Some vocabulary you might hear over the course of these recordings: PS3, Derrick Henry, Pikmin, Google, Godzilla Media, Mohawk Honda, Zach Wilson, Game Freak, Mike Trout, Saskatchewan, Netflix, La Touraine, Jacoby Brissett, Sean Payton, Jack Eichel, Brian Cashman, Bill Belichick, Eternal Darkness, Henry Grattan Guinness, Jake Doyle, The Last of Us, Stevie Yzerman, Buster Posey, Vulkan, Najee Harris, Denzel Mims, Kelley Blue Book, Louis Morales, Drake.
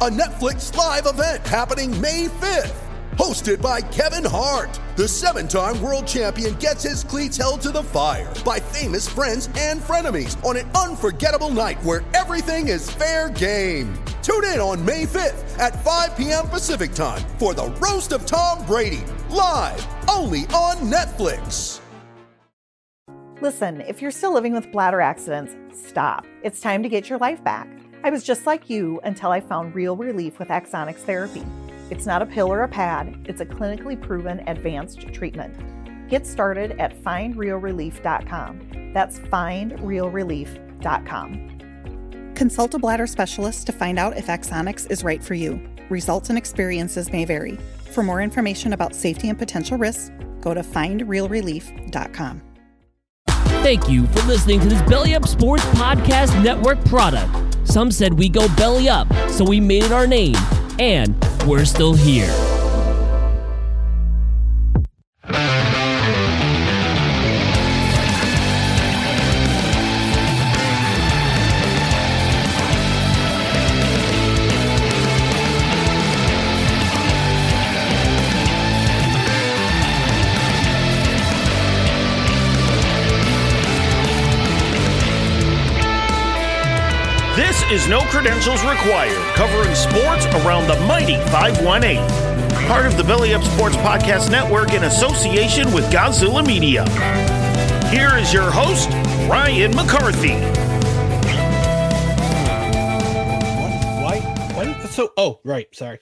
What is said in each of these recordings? A Netflix live event happening May 5th. Hosted by Kevin Hart, the seven-time world champion gets his cleats held to the fire by famous friends and frenemies on an unforgettable night where everything is fair game. Tune in on May 5th at 5 p.m. Pacific time for The Roast of Tom Brady, live only on Netflix. Listen, if you're still living with bladder accidents, stop. It's time to get your life back. I was just like you until I found real relief with Axonics therapy. It's not a pill or a pad, it's a clinically proven advanced treatment. Get started at findrealrelief.com. That's findrealrelief.com. Consult a bladder specialist to find out if Axonics is right for you. Results and experiences may vary. For more information about safety and potential risks, go to findrealrelief.com. Thank you for listening to this Belly Up Sports Podcast Network product. Some said we go belly up, so we made it our name, and we're still here. Is No Credentials Required, covering sports around the mighty 518. Part of the Belly Up Sports Podcast Network in association with Godzilla Media. Here is your host, Ryan McCarthy. What? So, oh, right, sorry.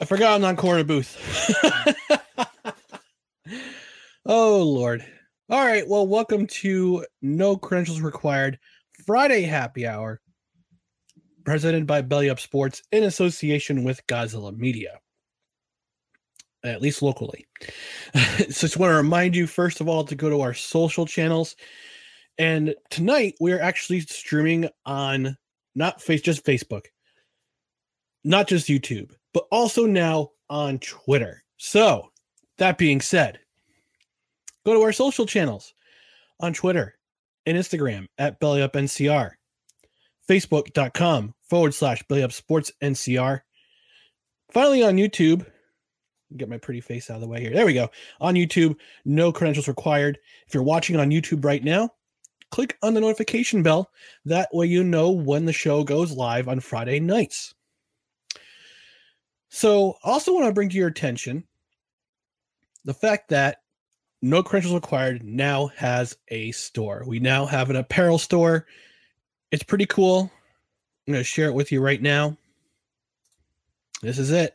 I forgot I'm on corner booth. Oh, Lord. All right, well, welcome to No Credentials Required Friday Happy Hour, presented by Belly Up Sports in association with Godzilla Media, at least locally. So just want to remind you, first of all, to go to our social channels. And tonight we are actually streaming on just Facebook, not just YouTube, but also now on Twitter. So that being said, go to our social channels on Twitter and Instagram at BellyUpNCR. Facebook.com/BellyUpSportsNCR. Finally, on YouTube, get my pretty face out of the way here. There we go. On YouTube, No Credentials Required. If you're watching on YouTube right now, click on the notification bell. That way you know when the show goes live on Friday nights. So also want to bring to your attention the fact that No Credentials Required now has a store. We now have an apparel store. It's pretty cool. I'm going to share it with you right now. This is it.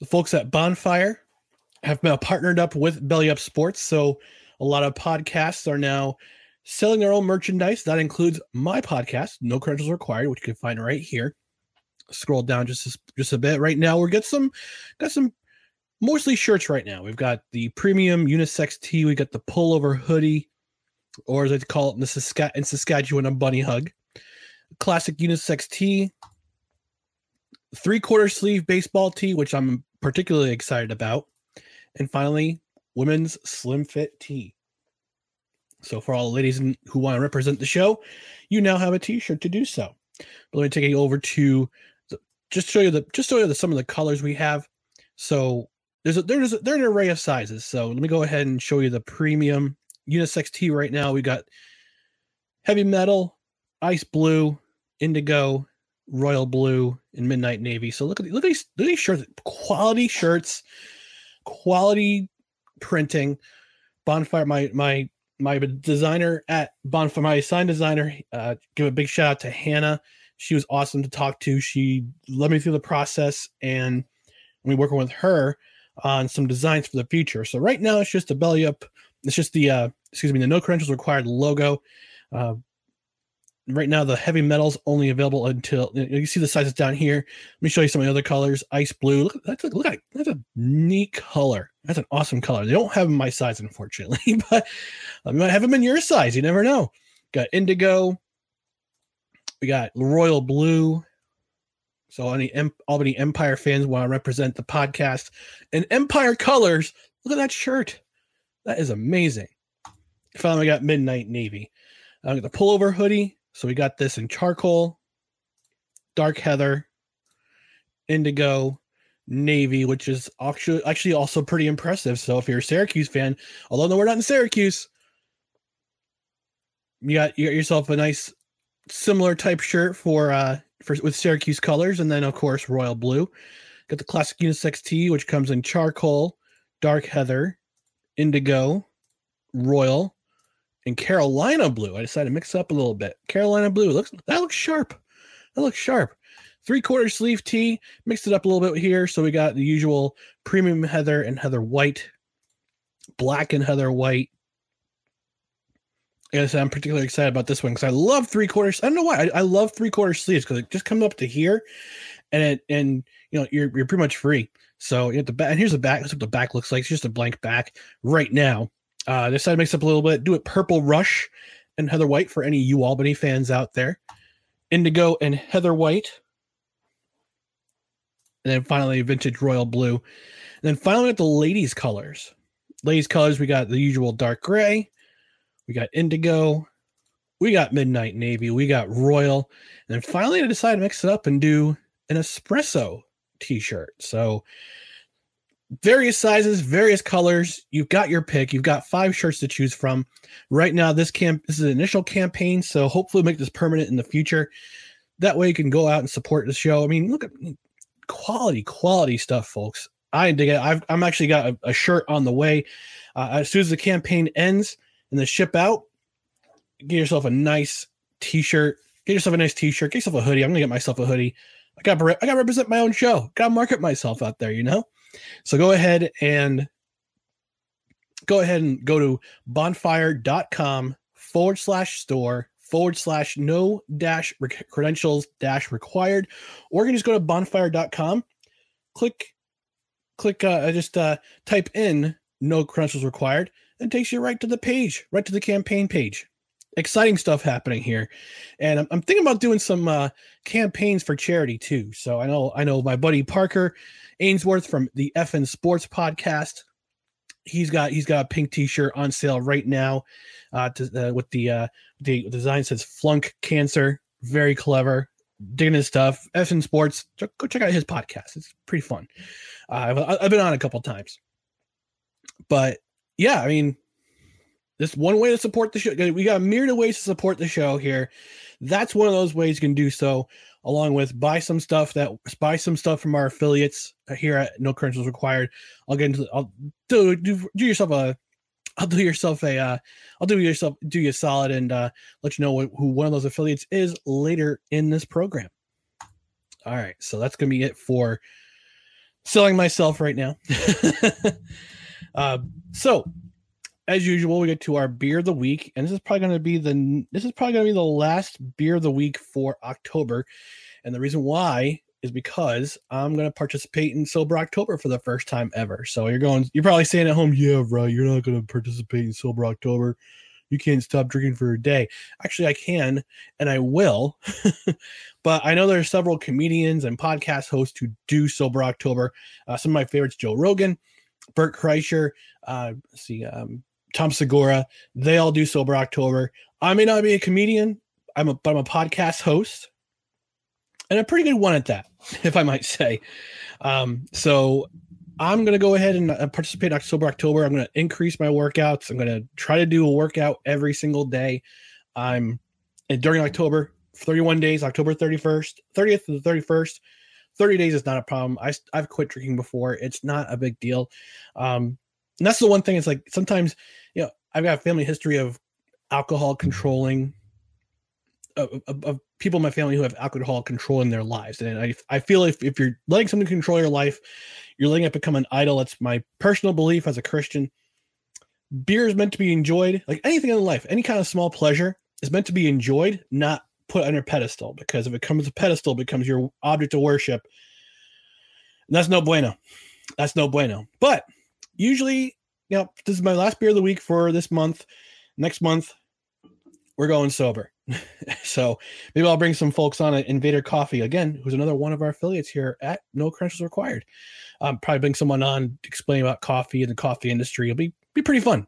The folks at Bonfire have now partnered up with Belly Up Sports, so a lot of podcasts are now selling their own merchandise. That includes my podcast, No Credentials Required, which you can find right here. Scroll down just a bit. Right now, we've got some mostly shirts right now. We've got the premium unisex tee. We've got the pullover hoodie, or as I call it in Saskatchewan, a bunny hug. Classic unisex tee. 3/4 sleeve baseball tee, which I'm particularly excited about. And finally, women's slim fit tee. So for all the ladies who want to represent the show, you now have a t-shirt to do so. But let me take you over to show you some of the colors we have. So there's an array of sizes. So let me go ahead and show you the premium unisex tee right now. We got heavy metal, ice blue, indigo, royal blue, and midnight navy. So look at these shirts, quality shirts, quality printing. Bonfire, my designer at Bonfire, my sign designer. Give a big shout out to Hannah. She was awesome to talk to. She led me through the process, and we're working with her on some designs for the future. So right now it's just a Belly Up It's just the the No Credentials Required logo. Right now, the heavy metal's only available until you see the sizes down here. Let me show you some of the other colors. Ice blue. Look, that's a neat color. That's an awesome color. They don't have my size, unfortunately, but I might have them in your size. You never know. Got indigo. We got royal blue. So any Albany Empire fans want to represent the podcast in Empire colors. Look at that shirt. That is amazing. Finally, we got midnight navy. I got the pullover hoodie. So we got this in charcoal, dark heather, indigo, navy, which is actually also pretty impressive. So if you're a Syracuse fan, although no, we're not in Syracuse, you got yourself a nice similar type shirt for with Syracuse colors, and then of course royal blue. Got the classic unisex tee, which comes in charcoal, dark heather, indigo, royal. And Carolina blue. I decided to mix up a little bit. Carolina blue looks sharp. That looks sharp. 3/4 sleeve tee. Mixed it up a little bit here. So we got the usual premium heather and heather white, black and heather white. Like I said, I'm particularly excited about this one because I love 3/4. I don't know why. I love 3/4 sleeves because it just comes up to here, and you know you're pretty much free. So you have the back, and here's the back. That's what the back looks like. It's just a blank back right now. This side makes up a little bit. Do it purple rush and heather white for any UAlbany fans out there. Indigo and heather white. And then finally, vintage royal blue. And then finally, at the ladies' colors. Ladies' colors, we got the usual dark gray. We got indigo. We got midnight navy. We got royal. And then finally, I decided to mix it up and do an espresso t-shirt. So various sizes, various colors. You've got your pick. You've got 5 shirts to choose from. Right now, this is an initial campaign, so hopefully make this permanent in the future. That way you can go out and support the show. I mean, look at quality stuff, folks. I dig it. I'm actually got a shirt on the way. As soon as the campaign ends and the ship out, get yourself a nice t-shirt. Get yourself a nice t-shirt. Get yourself a hoodie. I'm going to get myself a hoodie. I got to represent my own show. Got to market myself out there, you know? So go ahead and go to bonfire.com/store/no-credentials-required, or you can just go to bonfire.com, click, type in no credentials required, and it takes you right to the page, right to the campaign page. Exciting stuff happening here, and I'm thinking about doing some campaigns for charity too. So I know my buddy Parker Ainsworth from the FN Sports Podcast. He's got a pink T-shirt on sale right now, with the design says "Flunk Cancer." Very clever, digging his stuff. FN Sports, go check out his podcast. It's pretty fun. I've been on a couple times, but yeah, I mean. This one way to support the show. We got a myriad of ways to support the show here. That's one of those ways you can do so, along with buy some stuff from our affiliates here at No Credentials Required. Do you a solid and let you know who one of those affiliates is later in this program. All right, so that's gonna be it for selling myself right now. So. As usual, we get to our beer of the week, and this is probably going to be the last beer of the week for October, and the reason why is because I'm going to participate in Sober October for the first time ever. So you're probably saying at home, yeah, right, you're not going to participate in Sober October. You can't stop drinking for a day. Actually, I can, and I will, but I know there are several comedians and podcast hosts who do Sober October. Some of my favorites: Joe Rogan, Bert Kreischer. Tom Segura, they all do Sober October. I may not be a comedian, but I'm a podcast host, and a pretty good one at that, if I might say. So I'm going to go ahead and participate in Sober October. I'm going to increase my workouts. I'm going to try to do a workout every single day. During October, 31 days, October 31st, 30th to the 31st, 30 days is not a problem. I've quit drinking before. It's not a big deal. And that's the one thing. It's like sometimes, you know, I've got a family history of alcohol controlling, of people in my family who have alcohol controlling their lives. And I feel if you're letting something control your life, you're letting it become an idol. That's my personal belief as a Christian. beer is meant to be enjoyed. Like anything in life, any kind of small pleasure is meant to be enjoyed, not put on your pedestal, because if it comes to pedestal, it becomes your object of worship. And that's no bueno. That's no bueno. But usually, you know, this is my last beer of the week for this month. Next month, we're going sober. So maybe I'll bring some folks on at Invader Coffee again, who's another one of our affiliates here at No Credentials Required. Probably bring someone on to explain about coffee and the coffee industry. It'll be pretty fun.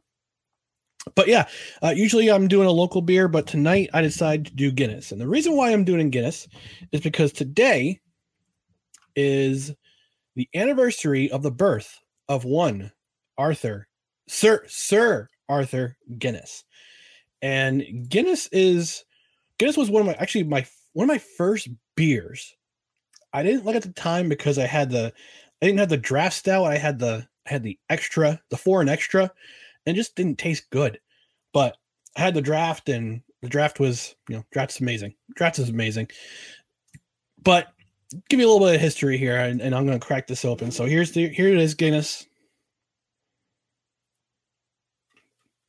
But yeah, usually I'm doing a local beer, but tonight I decided to do Guinness. And the reason why I'm doing Guinness is because today is the anniversary of the birth of one Sir Arthur Guinness. And Guinness was one of my first beers. I didn't like at the time because I didn't have the draft style. I had the extra, the foreign extra, and it just didn't taste good. But I had the draft, and the draft was, you know, draft is amazing. But give you a little bit of history here, and I'm going to crack this open. So here it is, Guinness.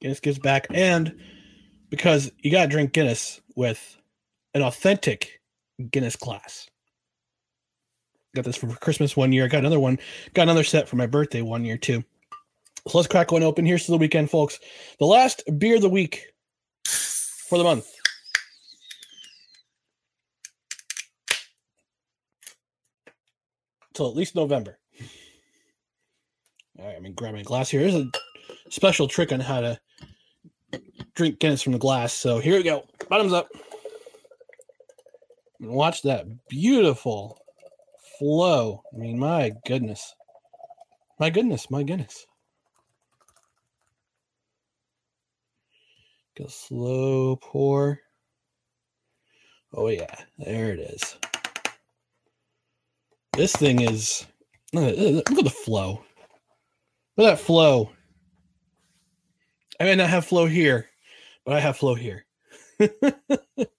Guinness gives back, and because you got to drink Guinness with an authentic Guinness glass. Got this for Christmas one year. I got another one. Got another set for my birthday one year too. So let's crack one open. Here's to the weekend, folks. The last beer of the week for the month. Till at least November. All right, I'm grabbing a glass here. There's a special trick on how to drink Guinness from the glass. So here we go. Bottoms up. And watch that beautiful flow. I mean, my goodness. My goodness. Go slow pour. Oh, yeah. There it is. This thing is... Look at the flow. Look at that flow. I may not have flow here, but I have flow here. Look at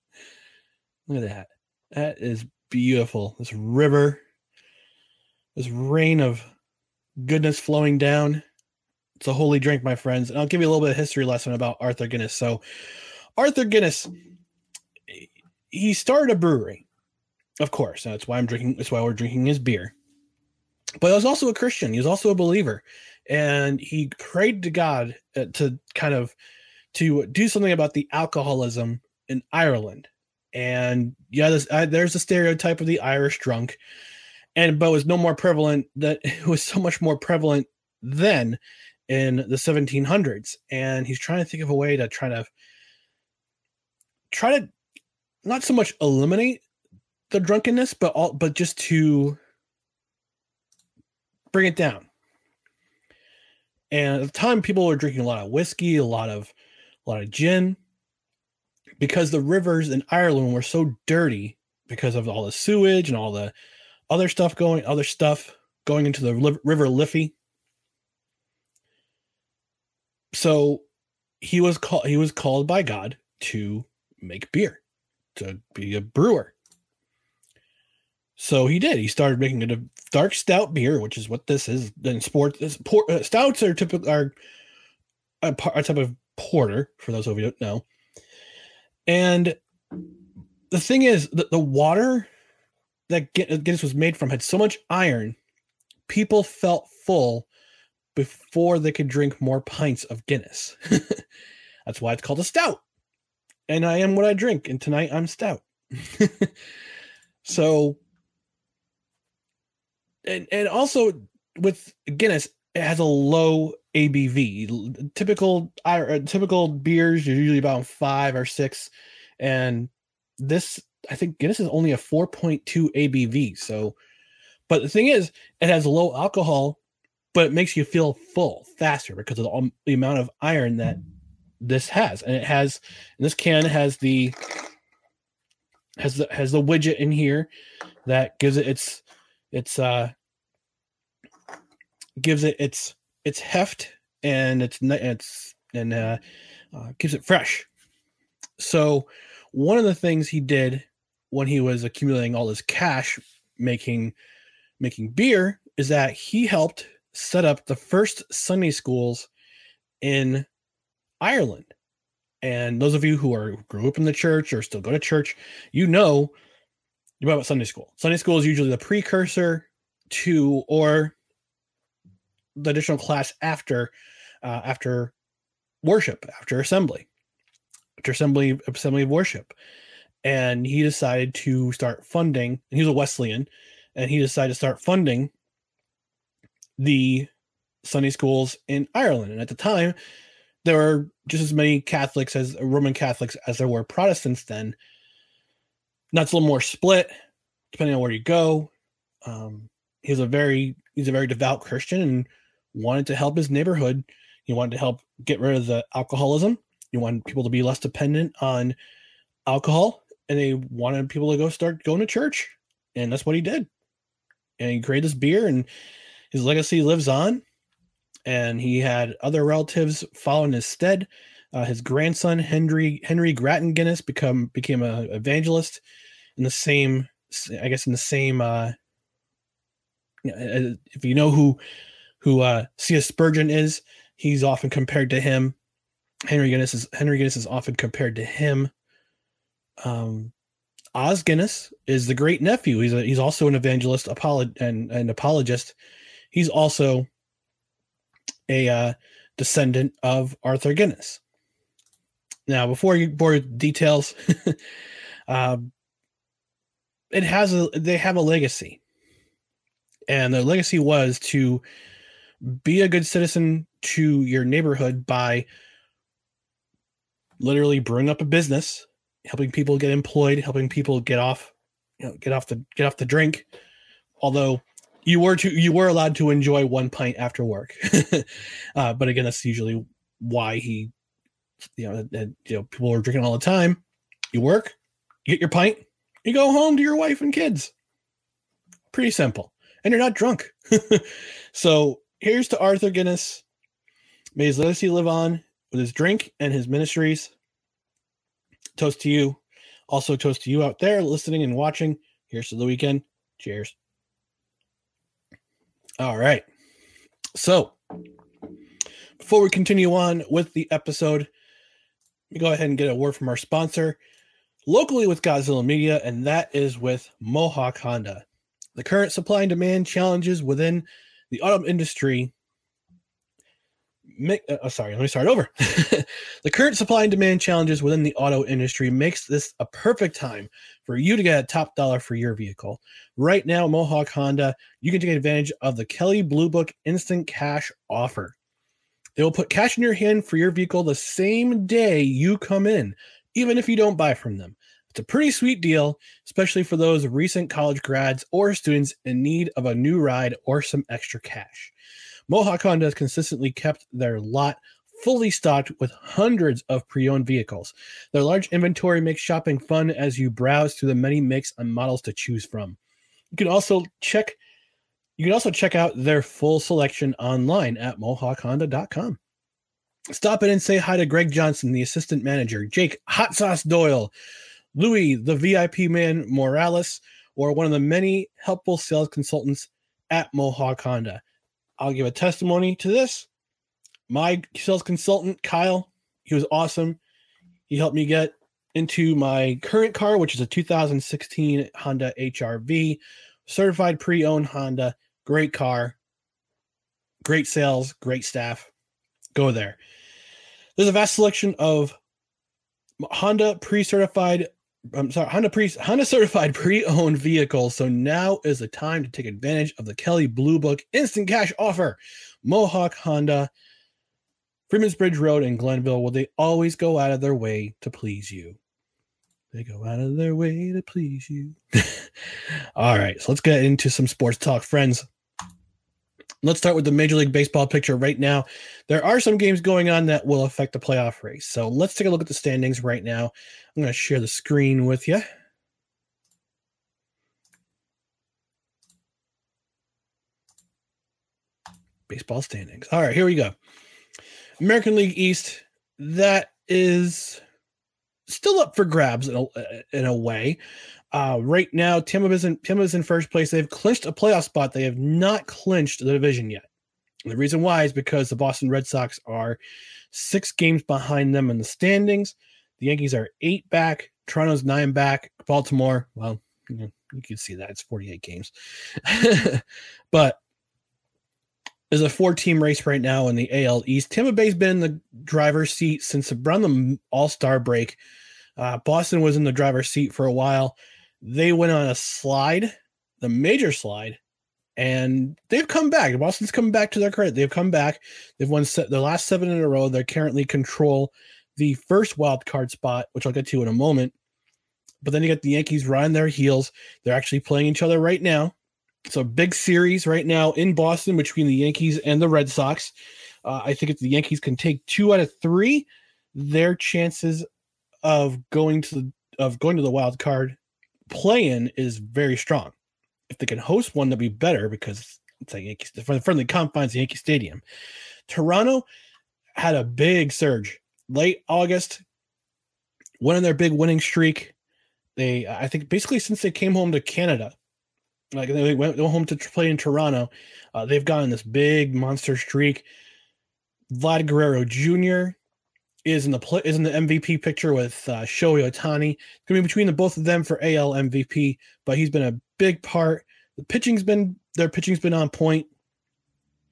that. That is beautiful. This river, this rain of goodness flowing down. It's a holy drink, my friends. And I'll give you a little bit of history lesson about Arthur Guinness. So Arthur Guinness, he started a brewery, of course. That's why we're drinking his beer. But he was also a Christian. He was also a believer. And he prayed to God to do something about the alcoholism in Ireland. And yeah, there's a stereotype of the Irish drunk, but it was no more prevalent. That it was so much more prevalent then in the 1700s. And he's trying to think of a way to try to not so much eliminate the drunkenness, but just to bring it down. And at the time, people were drinking a lot of whiskey, a lot of gin, because the rivers in Ireland were so dirty because of all the sewage and all the other stuff going into the River Liffey. So he was called by God to make beer, to be a brewer. So he did. He started making a dark stout beer, which is what this is. Then stouts are typically a type of porter, for those of you who don't know. And the thing is, the water that Guinness was made from had so much iron, people felt full before they could drink more pints of Guinness. That's why it's called a stout. And I am what I drink, and tonight I'm stout. So... And also with Guinness, it has a low ABV. Typical beers are usually about 5 or 6, and this, I think Guinness is only a 4.2 ABV. So, but the thing is, it has low alcohol, but it makes you feel full faster because of the amount of iron that this has, and this can has the widget in here that gives it its heft, and keeps it fresh. So one of the things he did when he was accumulating all his cash making beer is that he helped set up the first Sunday schools in Ireland. And those of you who are grew up in the church or still go to church, you know about Sunday school. Sunday school is usually the precursor to or the additional class after worship, after assembly of worship. And he decided to start funding, and he was a Wesleyan, and he decided to start funding the Sunday schools in Ireland. And at the time, there were just as many Catholics as Roman Catholics as there were Protestants then. Now it's a little more split, depending on where you go. He's a very devout Christian and wanted to help his neighborhood. He wanted to help get rid of the alcoholism. He wanted people to be less dependent on alcohol, and they wanted people to go start going to church. And that's what he did. And he created this beer, and his legacy lives on. And he had other relatives follow in his stead. His grandson, Henry Grattan Guinness, became an evangelist in the same, I guess, in the same. If you know who C.S. Spurgeon is, he's often compared to him. Henry Guinness is often compared to him. Oz Guinness is the great nephew. He's also an evangelist and apologist. He's also a descendant of Arthur Guinness. Now, before you board details, they have a legacy, and their legacy was to be a good citizen to your neighborhood by literally brewing up a business, helping people get employed, helping people get off the drink. Although you were allowed to enjoy one pint after work, but again, that's usually why he. People are drinking all the time. You work, you get your pint, you go home to your wife and kids. Pretty simple. And you're not drunk. So here's to Arthur Guinness. May his legacy live on with his drink and his ministries. Toast to you. Also toast to you out there listening and watching. Here's to the weekend. Cheers. All right. So before we continue on with the episode, let me go ahead and get a word from our sponsor locally with Godzilla Media, and that is with Mohawk Honda. The current supply and demand challenges within the auto industry. The current supply and demand challenges within the auto industry makes this a perfect time for you to get a top dollar for your vehicle. Right now, Mohawk Honda, you can take advantage of the Kelley Blue Book Instant Cash Offer. They will put cash in your hand for your vehicle the same day you come in, even if you don't buy from them. It's a pretty sweet deal, especially for those recent college grads or students in need of a new ride or some extra cash. Mohawk Honda has consistently kept their lot fully stocked with hundreds of pre-owned vehicles. Their large inventory makes shopping fun as you browse through the many makes and models to choose from. You can also check out their full selection online at MohawkHonda.com. Stop in and say hi to Greg Johnson, the assistant manager, Jake Hot Sauce Doyle, Louis, the VIP man Morales, or one of the many helpful sales consultants at Mohawk Honda. I'll give a testimony to this. My sales consultant, Kyle, he was awesome. He helped me get into my current car, which is a 2016 Honda HR-V, certified pre-owned Honda. Great car, great sales, great staff. Go there. There's a vast selection of Honda certified pre-owned vehicles. So now is the time to take advantage of the Kelley Blue Book Instant Cash Offer. Mohawk Honda, Freeman's Bridge Road in Glenville, where they always go out of their way to please you. They go out of their way to please you. All right, so let's get into some sports talk, friends. Let's start with the Major League Baseball picture right now. There are some games going on that will affect the playoff race. So let's take a look at the standings right now. I'm going to share the screen with you. Baseball standings. All right, here we go. American League East, that is still up for grabs in a way. Right now, Tampa's in first place. They've clinched a playoff spot. They have not clinched the division yet. And the reason why is because the Boston Red Sox are 6 games behind them in the standings. The Yankees are 8 back. Toronto's 9 back. Baltimore, well, you can see that. It's 48 games. But there's a 4-team race right now in the AL East. Tampa Bay's been in the driver's seat since around the All-Star break. Boston was in the driver's seat for a while. They went on a slide, the major slide, and they've come back. Boston's come back, to their credit. They've come back. They've won the last 7 in a row. They currently control the first wild card spot, which I'll get to in a moment. But then you got the Yankees riding their heels. They're actually playing each other right now. So big series right now in Boston between the Yankees and the Red Sox. I think if the Yankees can take 2 out of 3, their chances of going to the wild card play-in is very strong. If they can host one, that'd be better because it's like Yankees for the friendly confines of Yankee Stadium. Toronto had a big surge late August, went on their big winning streak. They, I think, basically since they came home to Canada, like they went home to play in Toronto, they've gotten this big monster streak. Vlad Guerrero Jr. is in the MVP picture with Shohei Ohtani. It's going to be between the both of them for AL MVP, but he's been a big part. Their pitching's been on point,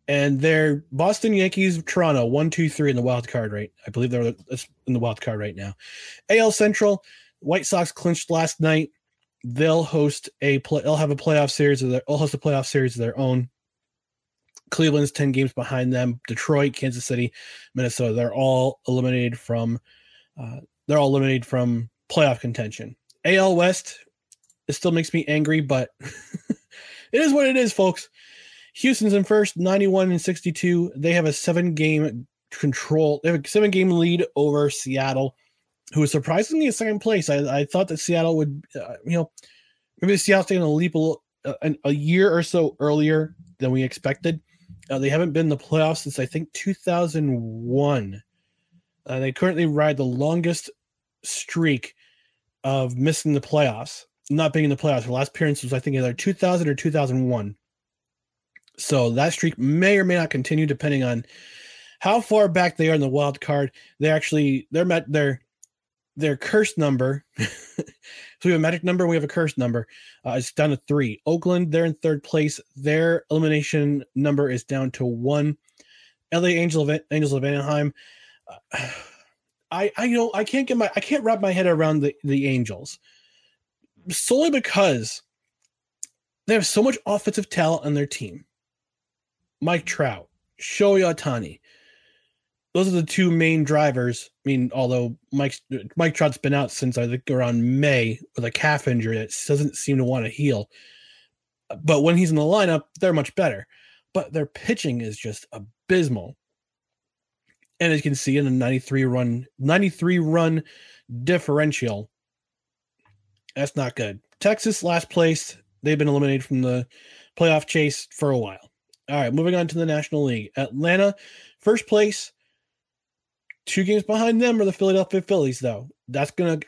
and their Boston Yankees, Toronto, 1, 2, 3 in the wild card right. I believe they're in the wild card right now. AL Central, White Sox clinched last night. They'll host a playoff series of their own. Cleveland's 10 games behind them. Detroit, Kansas City, Minnesota, they're all eliminated from playoff contention. AL West, it still makes me angry, but it is what it is, folks. Houston's in first, 91-62. They have a 7-game lead over Seattle, who is surprisingly in second place. I thought that Seattle would, maybe Seattle's taking a leap a year or so earlier than we expected. They haven't been in the playoffs since, I think, 2001. They currently ride the longest streak of missing the playoffs, not being in the playoffs. Their last appearance was, I think, either 2000 or 2001. So that streak may or may not continue, depending on how far back they are in the wild card. Their curse number, so we have a magic number, we have a curse number. It's down to 3. Oakland, they're in third place. Their elimination number is down to 1. LA Angels of Anaheim. I can't get my, I can't wrap my head around the Angels, solely because they have so much offensive talent on their team. Mike Trout, Shohei Ohtani. Those are the 2 main drivers. I mean, although Mike Trout's been out since, I think, around May with a calf injury that doesn't seem to want to heal. But when he's in the lineup, they're much better. But their pitching is just abysmal. And as you can see in a 93-run differential, that's not good. Texas, last place. They've been eliminated from the playoff chase for a while. All right, moving on to the National League. Atlanta, first place. 2 games behind them are the Philadelphia Phillies, though. I think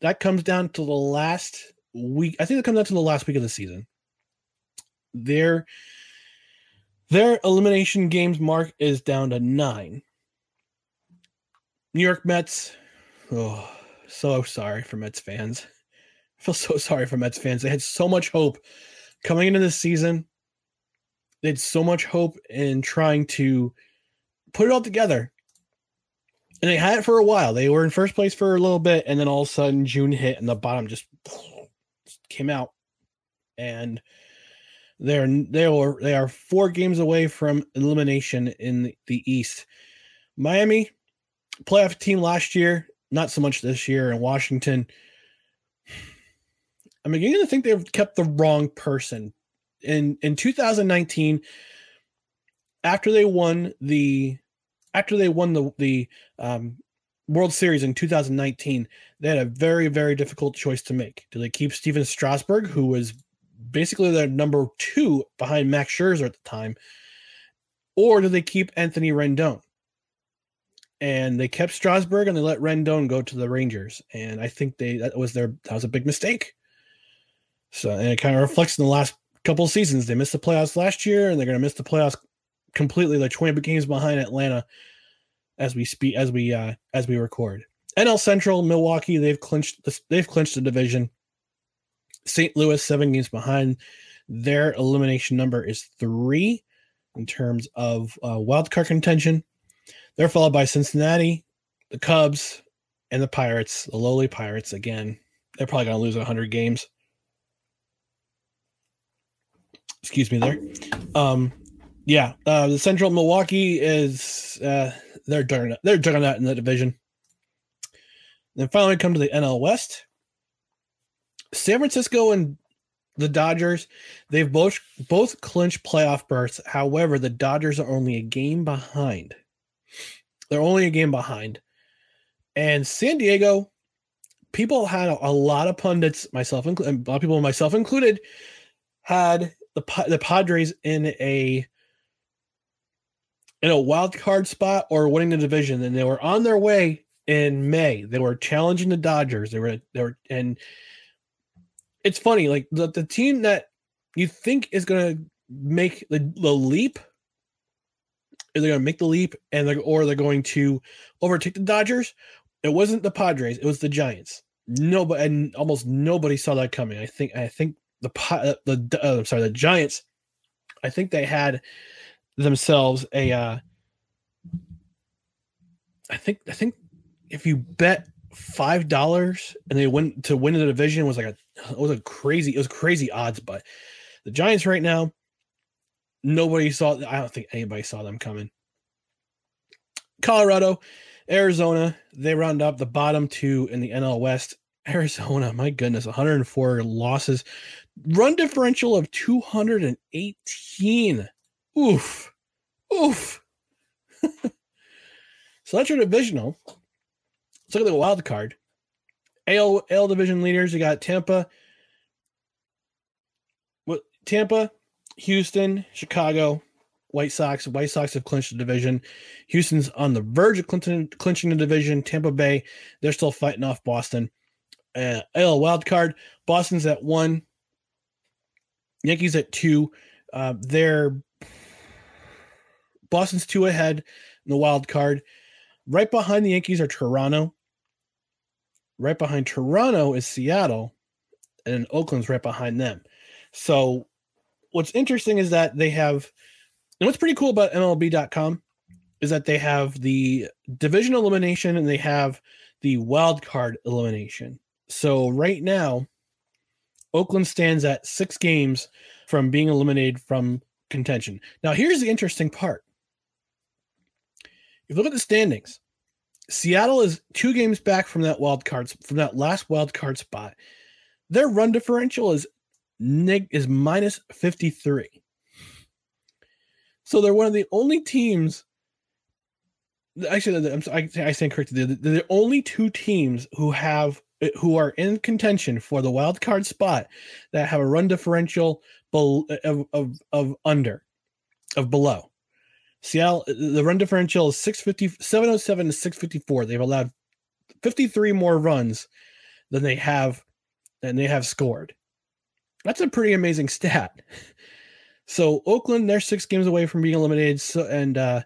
that comes down to the last week. I think that comes down to the last week of the season. Their elimination games mark is down to 9. New York Mets. Oh, so sorry for Mets fans. I feel so sorry for Mets fans. They had so much hope coming into this season. They had so much hope in trying to put it all together. And they had it for a while. They were in first place for a little bit, and then all of a sudden June hit, and the bottom just came out. And they are 4 games away from elimination in the East. Miami, playoff team last year, not so much this year. And Washington, I'm beginning to think they've kept the wrong person. In 2019, after they won the World Series in 2019, they had a very, very difficult choice to make. Do they keep Steven Strasburg, who was basically their number 2 behind Max Scherzer at the time, or do they keep Anthony Rendon? And they kept Strasburg, and they let Rendon go to the Rangers. And I think that was a big mistake. So, and it kind of reflects in the last couple of seasons. They missed the playoffs last year, and they're going to miss the playoffs completely. They're 20 games behind Atlanta. as we speak, as we record. NL Central, Milwaukee, they've clinched the division. St. Louis, 7 games behind. Their elimination number is 3 in terms of wildcard contention. They're followed by Cincinnati, the Cubs, and the Pirates, the lowly Pirates again. They're probably going to lose 100 games. Excuse me there. The Central, Milwaukee is they're juggernaut in the division. Then finally, we come to the NL West. San Francisco and the Dodgers, they've both clinched playoff berths. However, the Dodgers are only a game behind. They're only a game behind. And San Diego, people had a lot of pundits, myself included, had the Padres in a wild card spot or winning the division, and they were on their way in May. They were challenging the Dodgers. They were, and it's funny, like the team that you think is going to make the leap, they're going to make the leap, and they're going to overtake the Dodgers. It wasn't the Padres; it was the Giants. Nobody, and almost nobody saw that coming. I think the Giants, I think they had themselves a. I think if you bet $5 and they went to win the division, it was crazy odds. But the Giants right now, I don't think anybody saw them coming. Colorado, Arizona, they round up the bottom 2 in the NL West. Arizona, my goodness, 104 losses. Run differential of 218. Oof. So that's your divisional. Let's look at the wild card. AL division leaders, you got Tampa, Houston, Chicago, White Sox. White Sox have clinched the division. Houston's on the verge of clinching the division. Tampa Bay, they're still fighting off Boston. AL wild card, Boston's at 1. Yankees at 2. Boston's 2 ahead in the wild card. Right behind the Yankees are Toronto. Right behind Toronto is Seattle, and Oakland's right behind them. So what's interesting is that they have, and what's pretty cool about MLB.com is that they have the division elimination and they have the wild card elimination. So right now, Oakland stands at 6 games from being eliminated from contention. Now, here's the interesting part. If you look at the standings, Seattle is 2 games back from that last wild card spot. Their run differential is minus 53. So they're one of the only teams. Actually, I stand corrected. They're the only 2 teams who are in contention for the wild card spot that have a run differential below. Seattle, the run differential is 707 to 654. They've allowed 53 more runs than they have scored. That's a pretty amazing stat. So Oakland, they're 6 games away from being eliminated. So, and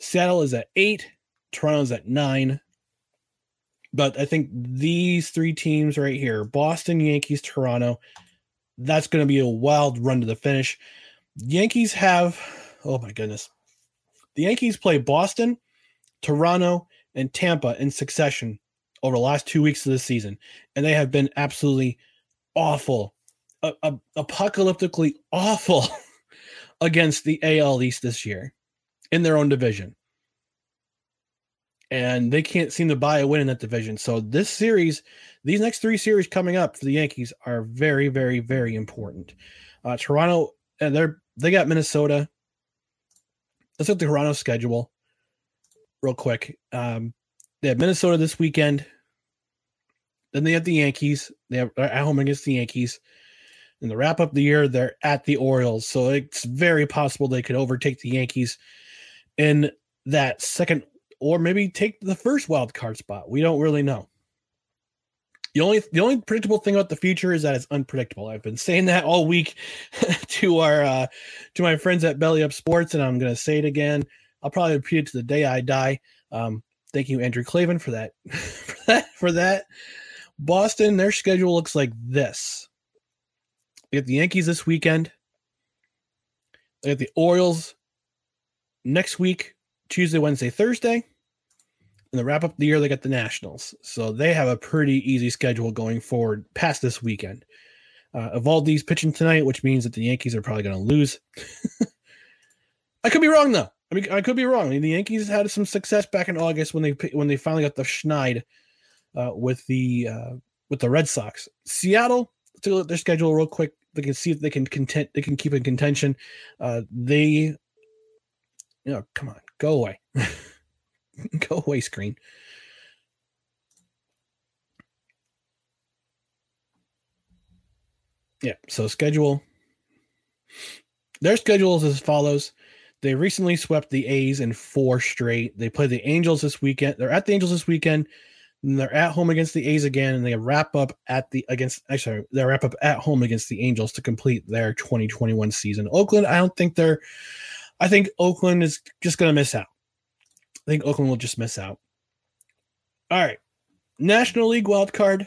Seattle is at 8, Toronto's at 9. But I think these 3 teams right here, Boston, Yankees, Toronto, that's going to be a wild run to the finish. Yankees have, oh my goodness. The Yankees play Boston, Toronto, and Tampa in succession over the last 2 weeks of the season, and they have been absolutely awful, apocalyptically awful against the AL East this year in their own division. And they can't seem to buy a win in that division. So these next 3 series coming up for the Yankees are very, very, very important. Toronto, and they got Minnesota. Let's look at the Toronto schedule real quick. They have Minnesota this weekend. Then they have the Yankees. They're at home against the Yankees. And to wrap up the year, they're at the Orioles. So it's very possible they could overtake the Yankees in that second, or maybe take the first wild card spot. We don't really know. The only predictable thing about the future is that it's unpredictable. I've been saying that all week to my friends at Belly Up Sports, and I'm going to say it again. I'll probably repeat it to the day I die. Thank you, Andrew Clavin, for that. for that. Boston, their schedule looks like this. They get the Yankees this weekend. They get the Orioles next week, Tuesday, Wednesday, Thursday. And to wrap up the year, they got the Nationals. So they have a pretty easy schedule going forward past this weekend. Evaldi's pitching tonight, which means that the Yankees are probably going to lose. I could be wrong, though. I mean, the Yankees had some success back in August when they finally got the schneid with the Red Sox. Seattle, let's look at their schedule real quick. They can see if they can keep in contention. Come on, go away. Go away, screen. Yeah, so schedule. Their schedule is as follows. They recently swept the A's in 4 straight. They play the Angels this weekend. They're at the Angels this weekend. And they're at home against the A's again, and they wrap up at home against the Angels to complete their 2021 season. Oakland, I think Oakland is just going to miss out. I think Oakland will just miss out. All right. National League wild card.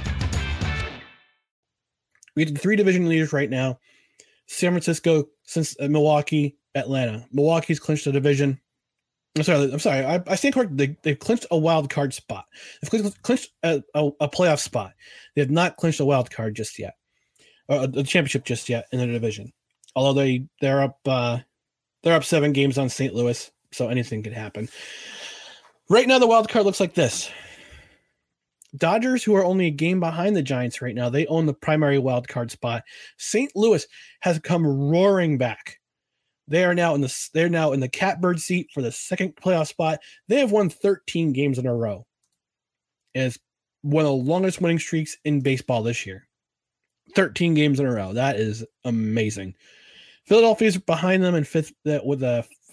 We had 3 division leaders right now: San Francisco, Milwaukee, Atlanta. Milwaukee's clinched a division. I'm sorry. I stand corrected. They've clinched a wild card spot. They've clinched a playoff spot. They have not clinched a wild card just yet, or the championship just yet in their division. Although they're up 7 games on St. Louis, so anything could happen. Right now, the wild card looks like this. Dodgers, who are only a game behind the Giants right now, they own the primary wild card spot. St. Louis has come roaring back. They're now in the catbird seat for the second playoff spot. They have won 13 games in a row. And it's one of the longest winning streaks in baseball this year. 13 games in a row. That is amazing. Philadelphia's behind them in fifth with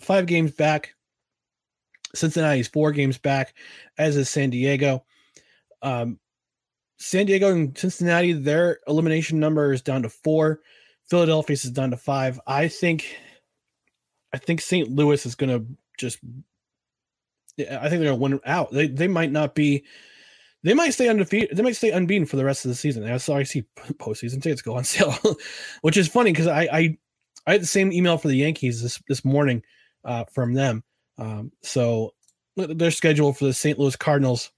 5 games back. Cincinnati's 4 games back, as is San Diego. San Diego and Cincinnati, their elimination number is down to 4. Philadelphia's is down to 5. I think St. Louis is going to they're going to win out. They might not be. They might stay undefeated. They might stay unbeaten for the rest of the season. I see postseason tickets go on sale, which is funny because I had the same email for the Yankees this morning from them. So their schedule for the St. Louis Cardinals.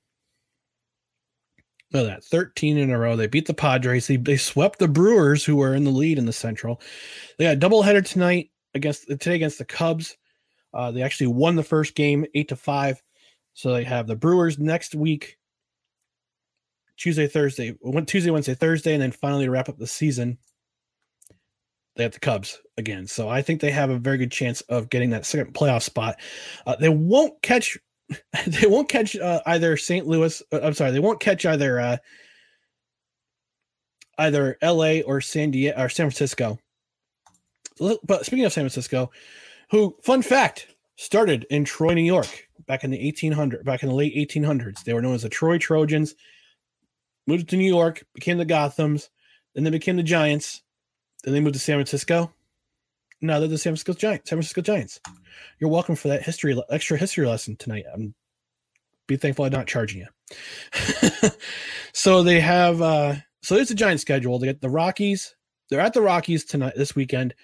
Look at that, 13 in a row. They beat the Padres. They swept the Brewers, who were in the lead in the Central. They got a doubleheader today against the Cubs. They actually won the first game 8-5. So they have the Brewers next week, Tuesday, Wednesday, Thursday, and then finally to wrap up the season, they have the Cubs again. So I think they have a very good chance of getting that second playoff spot. They won't catch either LA or San Francisco. But speaking of San Francisco, who, fun fact, started in Troy, New York back in the late 1800s. They were known as the Troy Trojans, moved to New York, became the Gothams, then they became the Giants, then they moved to San Francisco. No, they're the San Francisco Giants. You're welcome for that extra history lesson tonight. Be thankful I'm not charging you. So they have so there's a Giants schedule. They get the Rockies. They're at the Rockies tonight this weekend.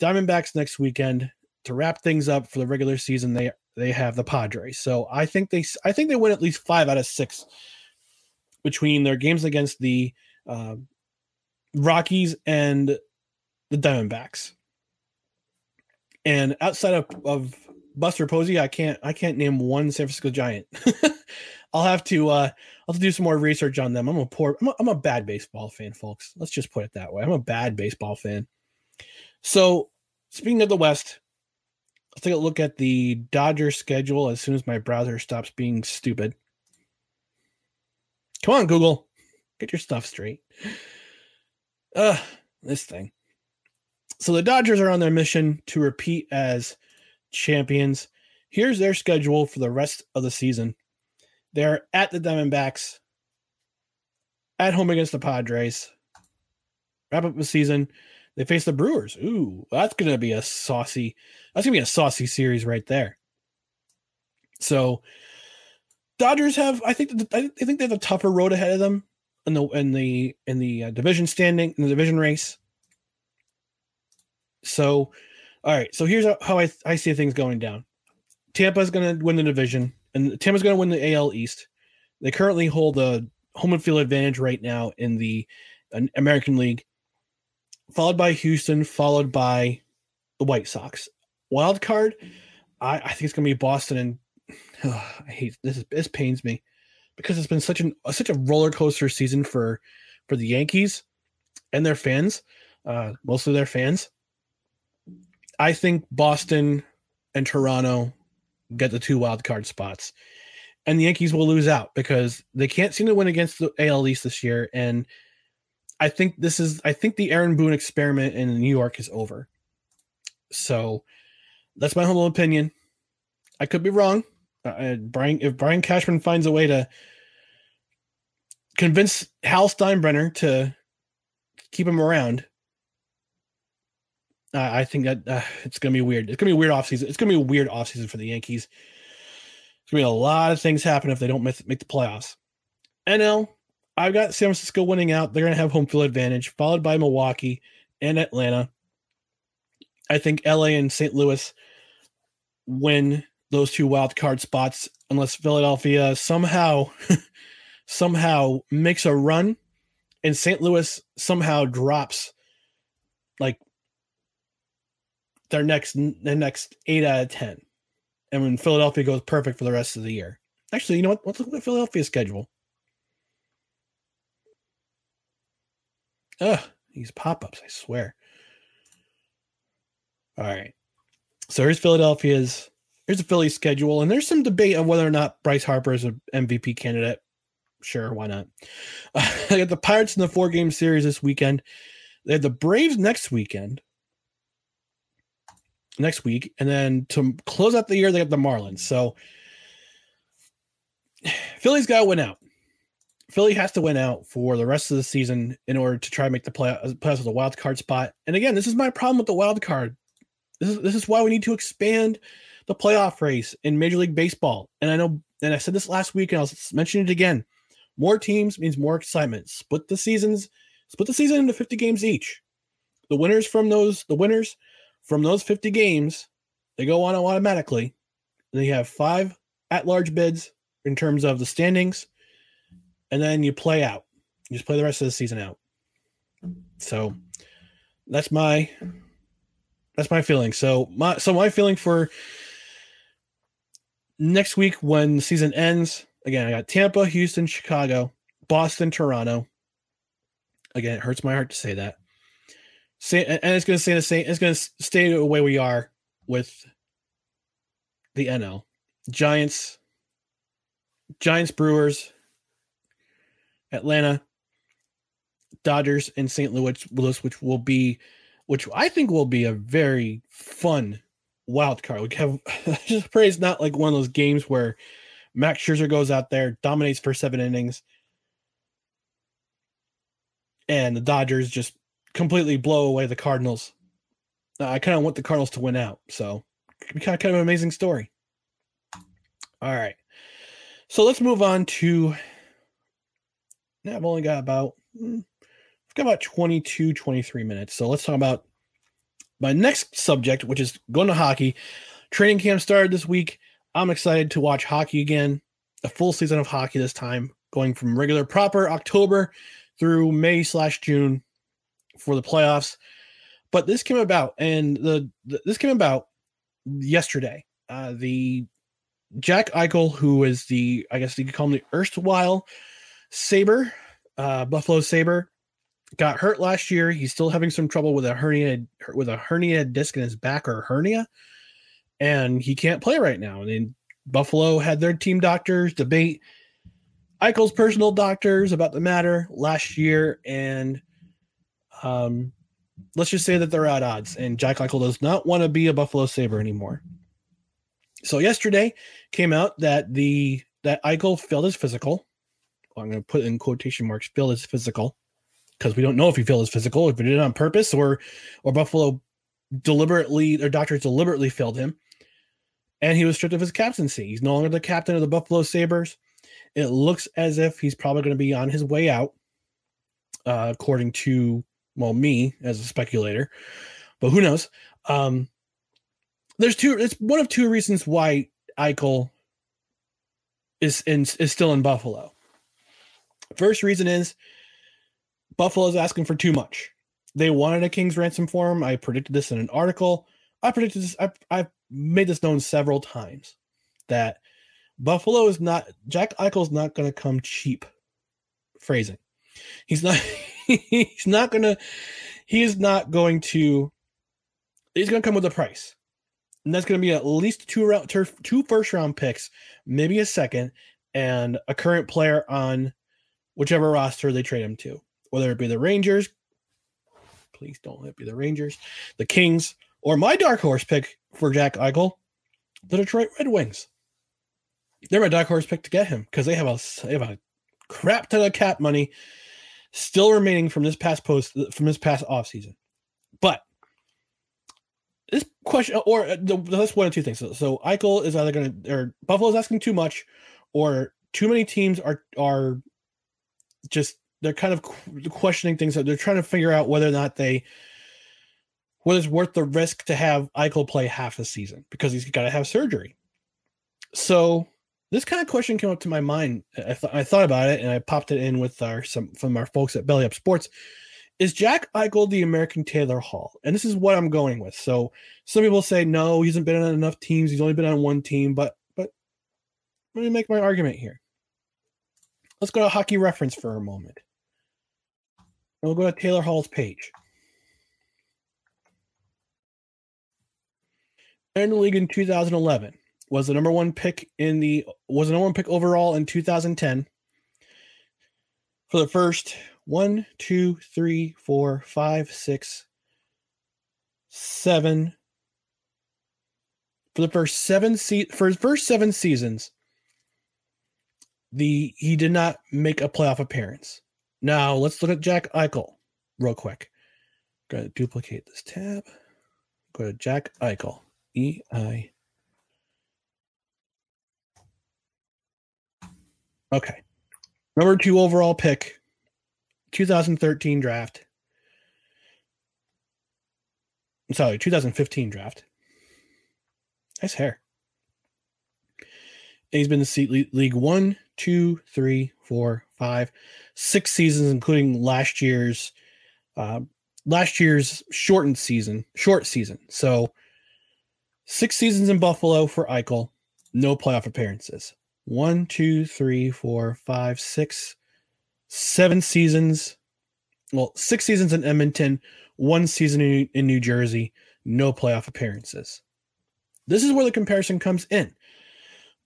Diamondbacks next weekend to wrap things up for the regular season. They they have the Padres. So I think they win at least 5 out of 6 between their games against the Rockies and the Diamondbacks. And outside of Buster Posey, I can't name one San Francisco Giant. I'll have to do some more research on them. I'm a bad baseball fan, folks. Let's just put it that way. I'm a bad baseball fan. So speaking of the West, let's take a look at the Dodgers schedule as soon as my browser stops being stupid. Come on, Google. Get your stuff straight. This thing. So the Dodgers are on their mission to repeat as champions. Here's their schedule for the rest of the season. They're at the Diamondbacks, at home against the Padres, wrap up the season. They face the Brewers. Ooh, that's going to be a saucy series right there. So Dodgers have, I think they have a tougher road ahead of them in the division standing, in the division race. So, all right. So here's how I see things going down. Tampa's going to win the division, and Tampa's going to win the AL East. They currently hold the home and field advantage right now in the American League, followed by Houston, followed by the White Sox. Wild card, I think it's going to be Boston, and I hate this. This pains me because it's been such a roller coaster season for the Yankees and their fans, mostly their fans. I think Boston and Toronto get the 2 wild card spots, and the Yankees will lose out because they can't seem to win against the AL East this year. And I think the Aaron Boone experiment in New York is over. So that's my humble opinion. I could be wrong. If Brian Cashman finds a way to convince Hal Steinbrenner to keep him around, I think that it's going to be weird. It's going to be a weird offseason. It's going to be a weird offseason for the Yankees. It's going to be a lot of things happen if they don't make the playoffs. NL, I've got San Francisco winning out. They're going to have home field advantage, followed by Milwaukee and Atlanta. I think LA and St. Louis win those 2 wild card spots unless Philadelphia somehow makes a run and St. Louis somehow drops like their next 8 out of 10. And when Philadelphia goes perfect for the rest of the year. Actually, you know what? Let's look at Philadelphia's schedule. Ugh, these pop-ups, I swear. All right. So here's the Phillies schedule, and there's some debate on whether or not Bryce Harper is an MVP candidate. Sure, why not? They got the Pirates in the 4-game series this weekend. They have the Braves next week, and then to close out the year, they got the Marlins. So Philly's got to win out. Philly has to win out for the rest of the season in order to try to make the playoffs with a wild card spot. And again, this is my problem with the wild card. This is why we need to expand the playoff race in Major League Baseball. And I know, and I said this last week, and I'll mention it again. More teams means more excitement. Split the season into 50 games each. The winners from those 50 games, they go on automatically. And you have 5 at-large bids in terms of the standings. And then you play out. You just play the rest of the season out. So that's my feeling. So my feeling for next week when the season ends, again, I got Tampa, Houston, Chicago, Boston, Toronto. Again, it hurts my heart to say that. It's going to stay the way we are with the NL. Giants, Brewers, Atlanta, Dodgers, and St. Louis, which I think will be a very fun wild card. We have just pray it's not like one of those games where Max Scherzer goes out there, dominates for 7 innings, and the Dodgers just completely blow away the Cardinals. I kind of want the Cardinals to win out, so it could be kind of an amazing story. All right, so let's move on to. I've only got about 22, 23 minutes. So let's talk about my next subject, which is going to hockey. Training camp started this week. I'm excited to watch hockey again, a full season of hockey this time, going from regular proper October through May/June for the playoffs. But this came about, and this came about yesterday. The Jack Eichel, who is the, I guess you could call him the erstwhile Sabre, Buffalo Sabre, got hurt last year. He's still having some trouble with a hernia disc in his back, or hernia, and he can't play right now. And then Buffalo had their team doctors debate Eichel's personal doctors about the matter last year, and let's just say that they're at odds, and Jack Eichel does not want to be a Buffalo Sabre anymore. So yesterday came out that that Eichel failed his physical. Well, I'm going to put in quotation marks, failed his physical, because we don't know if he failed his physical, if he did it on purpose, or Buffalo deliberately, their doctors deliberately failed him. And he was stripped of his captaincy. He's no longer the captain of the Buffalo Sabres. It looks as if he's probably going to be on his way out, according to, well, me as a speculator, but who knows? It's one of two reasons why Eichel is still in Buffalo. First reason is Buffalo's asking for too much. They wanted a king's ransom for him. I predicted this in an article. I've made this known several times that Buffalo is not, Jack Eichel's not going to come cheap. Phrasing. He's going to come with a price. And that's going to be at least two first round picks, maybe a second, and a current player on whichever roster they trade him to, whether it be the Rangers, please don't let it be the Rangers, the Kings, or my dark horse pick for Jack Eichel, the Detroit Red Wings. They're my dark horse pick to get him because they have a crap ton of cap money still remaining from this past offseason. But this question, or that's one of two things. So Eichel is either going to, or Buffalo's asking too much, or too many teams are just, they're kind of questioning things. They're trying to figure out whether or not whether it's worth the risk to have Eichel play half a season because he's got to have surgery. So this kind of question came up to my mind. I thought about it, and I popped it in with from our folks at Belly Up Sports. Is Jack Eichel the American Taylor Hall? And this is what I'm going with. So some people say, no, he hasn't been on enough teams. He's only been on one team, but let me make my argument here. Let's go to Hockey Reference for a moment. We'll go to Taylor Hall's page. In the league in 2011, was the number one pick overall in 2010 for the first 1, 2, 3, 4, 5, 6, 7. For his first 7 seasons, he did not make a playoff appearance. Now let's look at Jack Eichel real quick. Going to duplicate this tab. Go to Jack Eichel. E-I. Okay. Number 2 overall pick. 2013 draft. I'm sorry, 2015 draft. Nice hair. And he's been in League 1, 2, 3, 4, 5, 6 seasons, including last year's short season. So 6 seasons in Buffalo for Eichel, no playoff appearances. 1, 2, 3, 4, 5, 6, 7 seasons. Well, 6 seasons in Edmonton, 1 season in New Jersey, no playoff appearances. This is where the comparison comes in.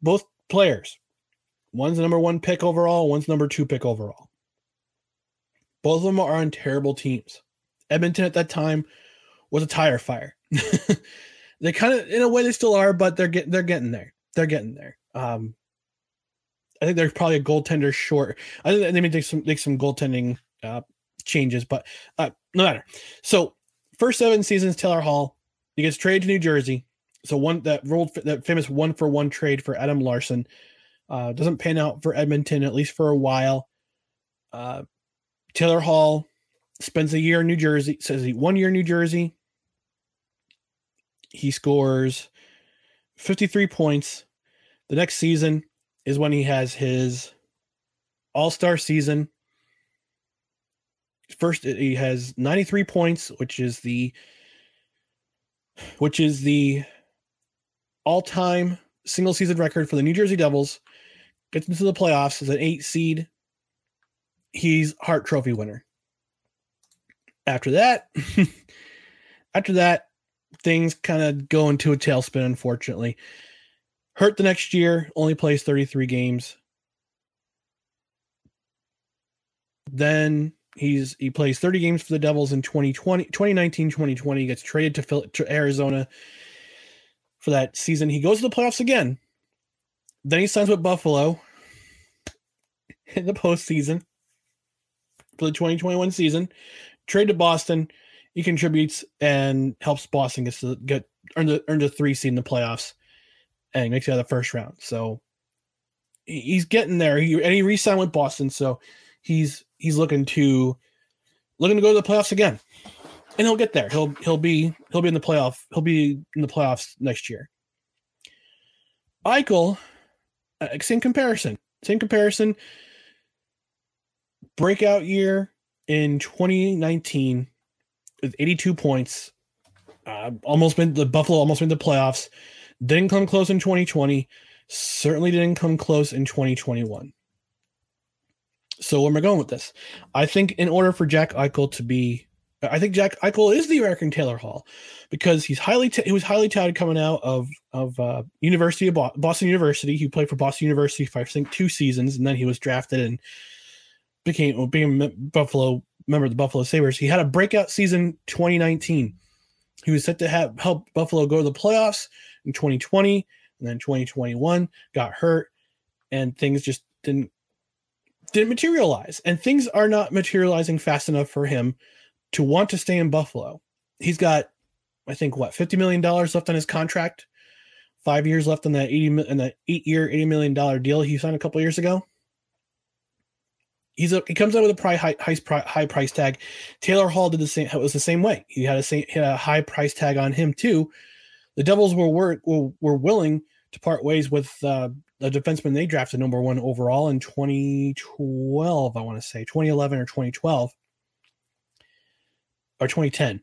Both players, one's the number 1 pick overall, one's number 2 pick overall. Both of them are on terrible teams. Edmonton at that time was a tire fire. They kind of, in a way, they still are, but they're getting there. I think they're probably a goaltender short. I think they may make some goaltending changes, but no matter. So first 7 seasons, Taylor Hall, he gets traded to New Jersey. So that famous 1-for-1 trade for Adam Larson doesn't pan out for Edmonton, at least for a while. Taylor Hall spends a year in New Jersey. Says he 1 year in New Jersey. He scores 53 points. The next season is when he has his all-star season. First, he has 93 points, which is the all-time single season record for the New Jersey Devils. Gets into the playoffs as an 8 seed. He's Hart Trophy winner. After that, things kind of go into a tailspin, unfortunately. Hurt the next year, only plays 33 games. Then he plays 30 games for the Devils in 2019-2020, gets traded to Arizona for that season. He goes to the playoffs again. Then he signs with Buffalo in the postseason for the 2021 season. Trade to Boston. He contributes and helps Boston earn the 3 seed in the playoffs and makes it out of the first round. So he's getting there. He re-signed with Boston, so he's looking to go to the playoffs again, and he'll get there. He'll be in the playoff. He'll be in the playoffs next year. Eichel, same comparison. Breakout year in 2019 with 82 points. Buffalo almost made the playoffs. Didn't come close in 2020. Certainly didn't come close in 2021. So where am I going with this? I think in order for Jack Eichel to be, I think Jack Eichel is the American Taylor Hall, because he was highly touted coming out of University of Boston University. He played for Boston University for, I think, 2 seasons, and then he was drafted and became member of the Buffalo Sabres. He had a breakout season 2019. He was set to help Buffalo go to the playoffs in 2020, and then 2021 got hurt, and things just didn't materialize. And things are not materializing fast enough for him to want to stay in Buffalo. He's got, I think, $50 million left on his contract, 5 years left on that 8-year, $80 million deal he signed a couple years ago. He comes out with a high price tag. Taylor Hall did the same. It was the same way. He had a high price tag on him too. The Devils were willing to part ways with a defenseman they drafted number 1 overall in 2012. I want to say 2011 or 2012. Or 2010.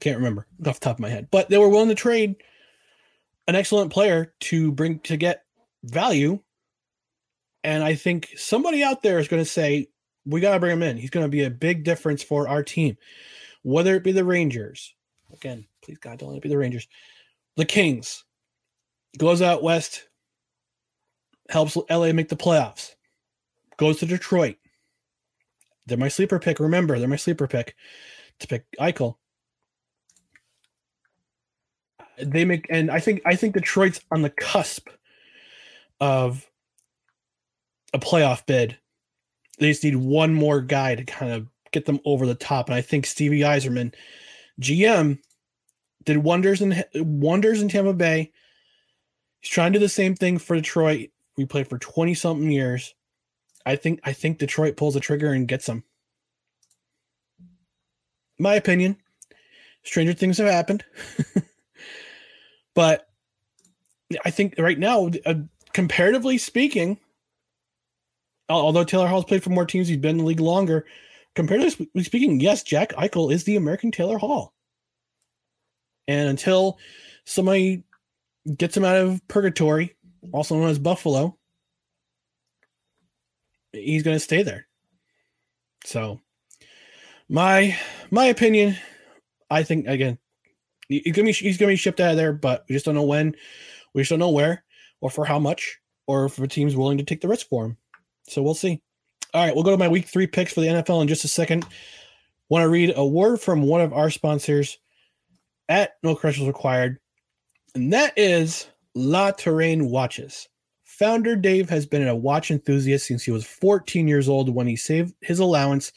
Can't remember off the top of my head, but they were willing to trade an excellent player to get value. And I think somebody out there is going to say, we got to bring him in. He's going to be a big difference for our team, whether it be the Rangers. Again, please God, don't let it be the Rangers. The Kings, goes out west, helps LA make the playoffs, goes to Detroit. They're my sleeper pick. Remember, they're my sleeper pick to pick Eichel. I think Detroit's on the cusp of a playoff bid. They just need one more guy to kind of get them over the top, and I think Stevie Yzerman, GM, did wonders in Tampa Bay. He's trying to do the same thing for Detroit. We played for 20 something years. I think Detroit pulls the trigger and gets him. My opinion. Stranger things have happened. But I think right now, comparatively speaking, although Taylor Hall's played for more teams, he's been in the league longer. Comparatively speaking, yes, Jack Eichel is the American Taylor Hall. And until somebody gets him out of purgatory, also known as Buffalo, he's going to stay there. So my opinion, I think, again, he's going to be shipped out of there, but we just don't know when, we just don't know where, or for how much, or if a team's willing to take the risk for him. So we'll see. All right, we'll go to my week 3 picks for the NFL in just a second. Want to read a word from one of our sponsors at No Credentials Required, and that is La Touraine watches. Founder Dave has been a watch enthusiast since he was 14 years old when he saved his allowance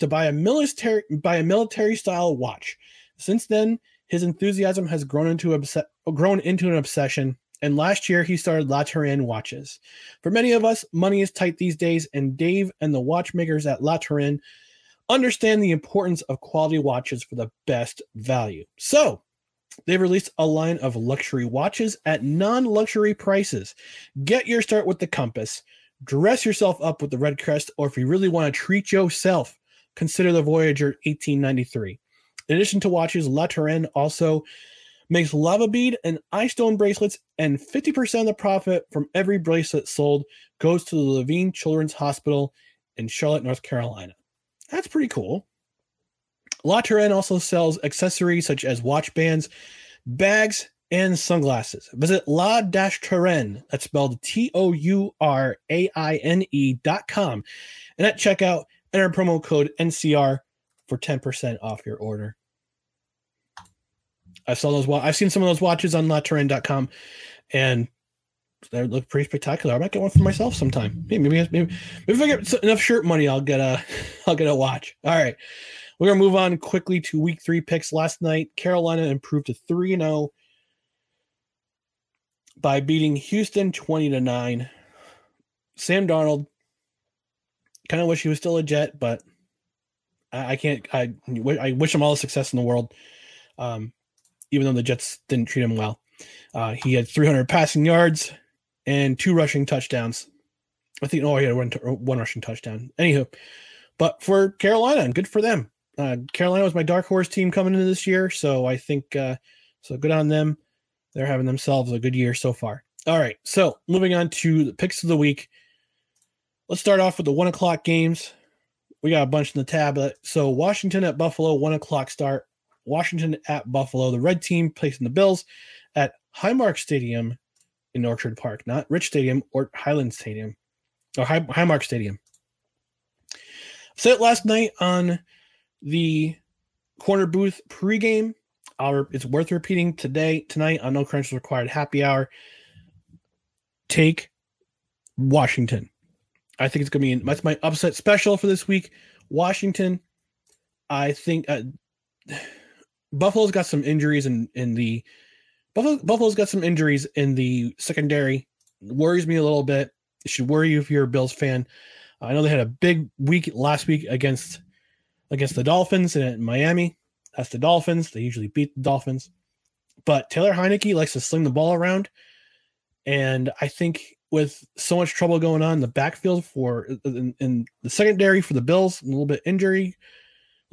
to buy a military-style watch. Since then, his enthusiasm has grown into an obsession, and last year he started La Touraine watches. For many of us, money is tight these days, and Dave and the watchmakers at La Touraine understand the importance of quality watches for the best value. So, they've released a line of luxury watches at non-luxury prices. Get your start with the Compass. Dress yourself up with the Red Crest, or if you really want to treat yourself, consider the Voyager 1893. In addition to watches, La Touraine also makes lava bead and ice stone bracelets, and 50% of the profit from every bracelet sold goes to the Levine Children's Hospital in Charlotte, North Carolina. That's pretty cool. La Touraine also sells accessories such as watch bands, bags, and sunglasses. Visit la-touraine, that's spelled Touraine.com, and at checkout, enter promo code NCR for 10% off your order. I've seen some of those watches on LaTouraine.com, and they look pretty spectacular. I might get one for myself sometime. Maybe if I get enough shirt money, I'll get a watch. All right, we're gonna move on quickly to Week 3 picks. Last night, Carolina improved to 3-0 by beating Houston 20-9. Sam Darnold. Kind of wish he was still a Jet, but I can't. I wish him all the success in the world. Even though the Jets didn't treat him well, he had 300 passing yards and 2 rushing touchdowns. I think he had one rushing touchdown. Anywho, but for Carolina, good for them. Carolina was my dark horse team coming into this year, so I think so. Good on them. They're having themselves a good year so far. All right, so moving on to the picks of the week. Let's start off with the 1:00 games. We got a bunch in the tab. So Washington at Buffalo, 1:00 start. Washington at Buffalo. The red team placing the Bills at Highmark Stadium in Orchard Park, not Rich Stadium or Highland Stadium, or Highmark Stadium. I said it last night on the Corner Booth pregame. It's worth repeating tonight on No Credentials Required Happy Hour. Take Washington. I think it's going to be that's my upset special for this week. Washington, I think Buffalo's got some injuries Buffalo's got some injuries in the secondary. It worries me a little bit. It should worry you if you're a Bills fan. I know they had a big week last week against the Dolphins in Miami. That's the Dolphins. They usually beat the Dolphins, but Taylor Heineke likes to sling the ball around, and I think, with so much trouble going on in the backfield in the secondary for the Bills, a little bit injuries.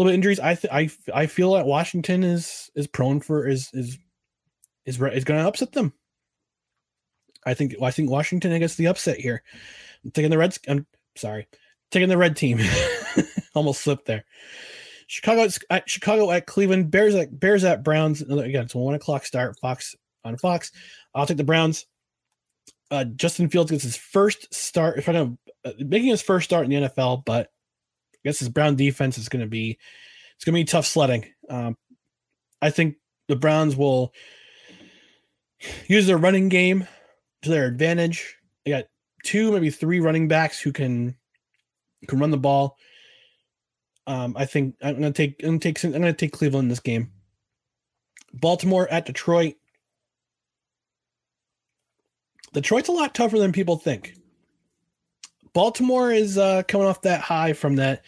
I feel that Washington is going to upset them. I think Washington gets the upset here. I'm taking the Reds. I'm sorry, taking the red team. Almost slipped there. Chicago at Cleveland. Bears at Browns. Again, it's a 1:00 start. Fox on Fox. I'll take the Browns. Justin Fields gets his first start, making his first start in the NFL, but I guess his Brown defense is going to be tough sledding. I think the Browns will use their running game to their advantage. They got 2, maybe 3 running backs who can run the ball. I think I'm going to take Cleveland in this game. Baltimore at Detroit. Detroit's a lot tougher than people think. Baltimore is coming off that high from that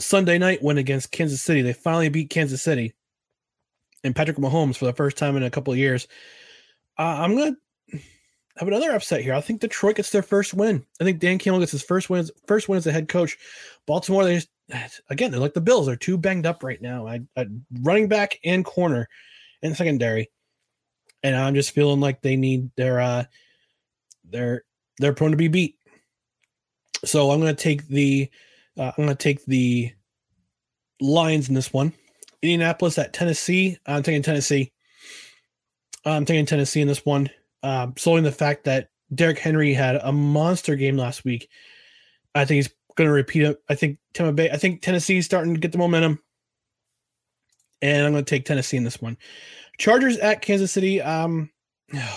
Sunday night win against Kansas City. They finally beat Kansas City and Patrick Mahomes for the first time in a couple of years. I'm going to have another upset here. I think Detroit gets their first win. I think Dan Campbell gets his first win as a head coach. Baltimore, they're like the Bills. They're too banged up right now. I running back and corner and secondary. And I'm just feeling like they need they're prone to be beat. So I'm going to take the Lions in this one. Indianapolis at Tennessee. I'm taking Tennessee in this one. Solely the fact that Derrick Henry had a monster game last week. I think he's going to repeat it. I think Tennessee is starting to get the momentum. And I'm going to take Tennessee in this one. Chargers at Kansas City. The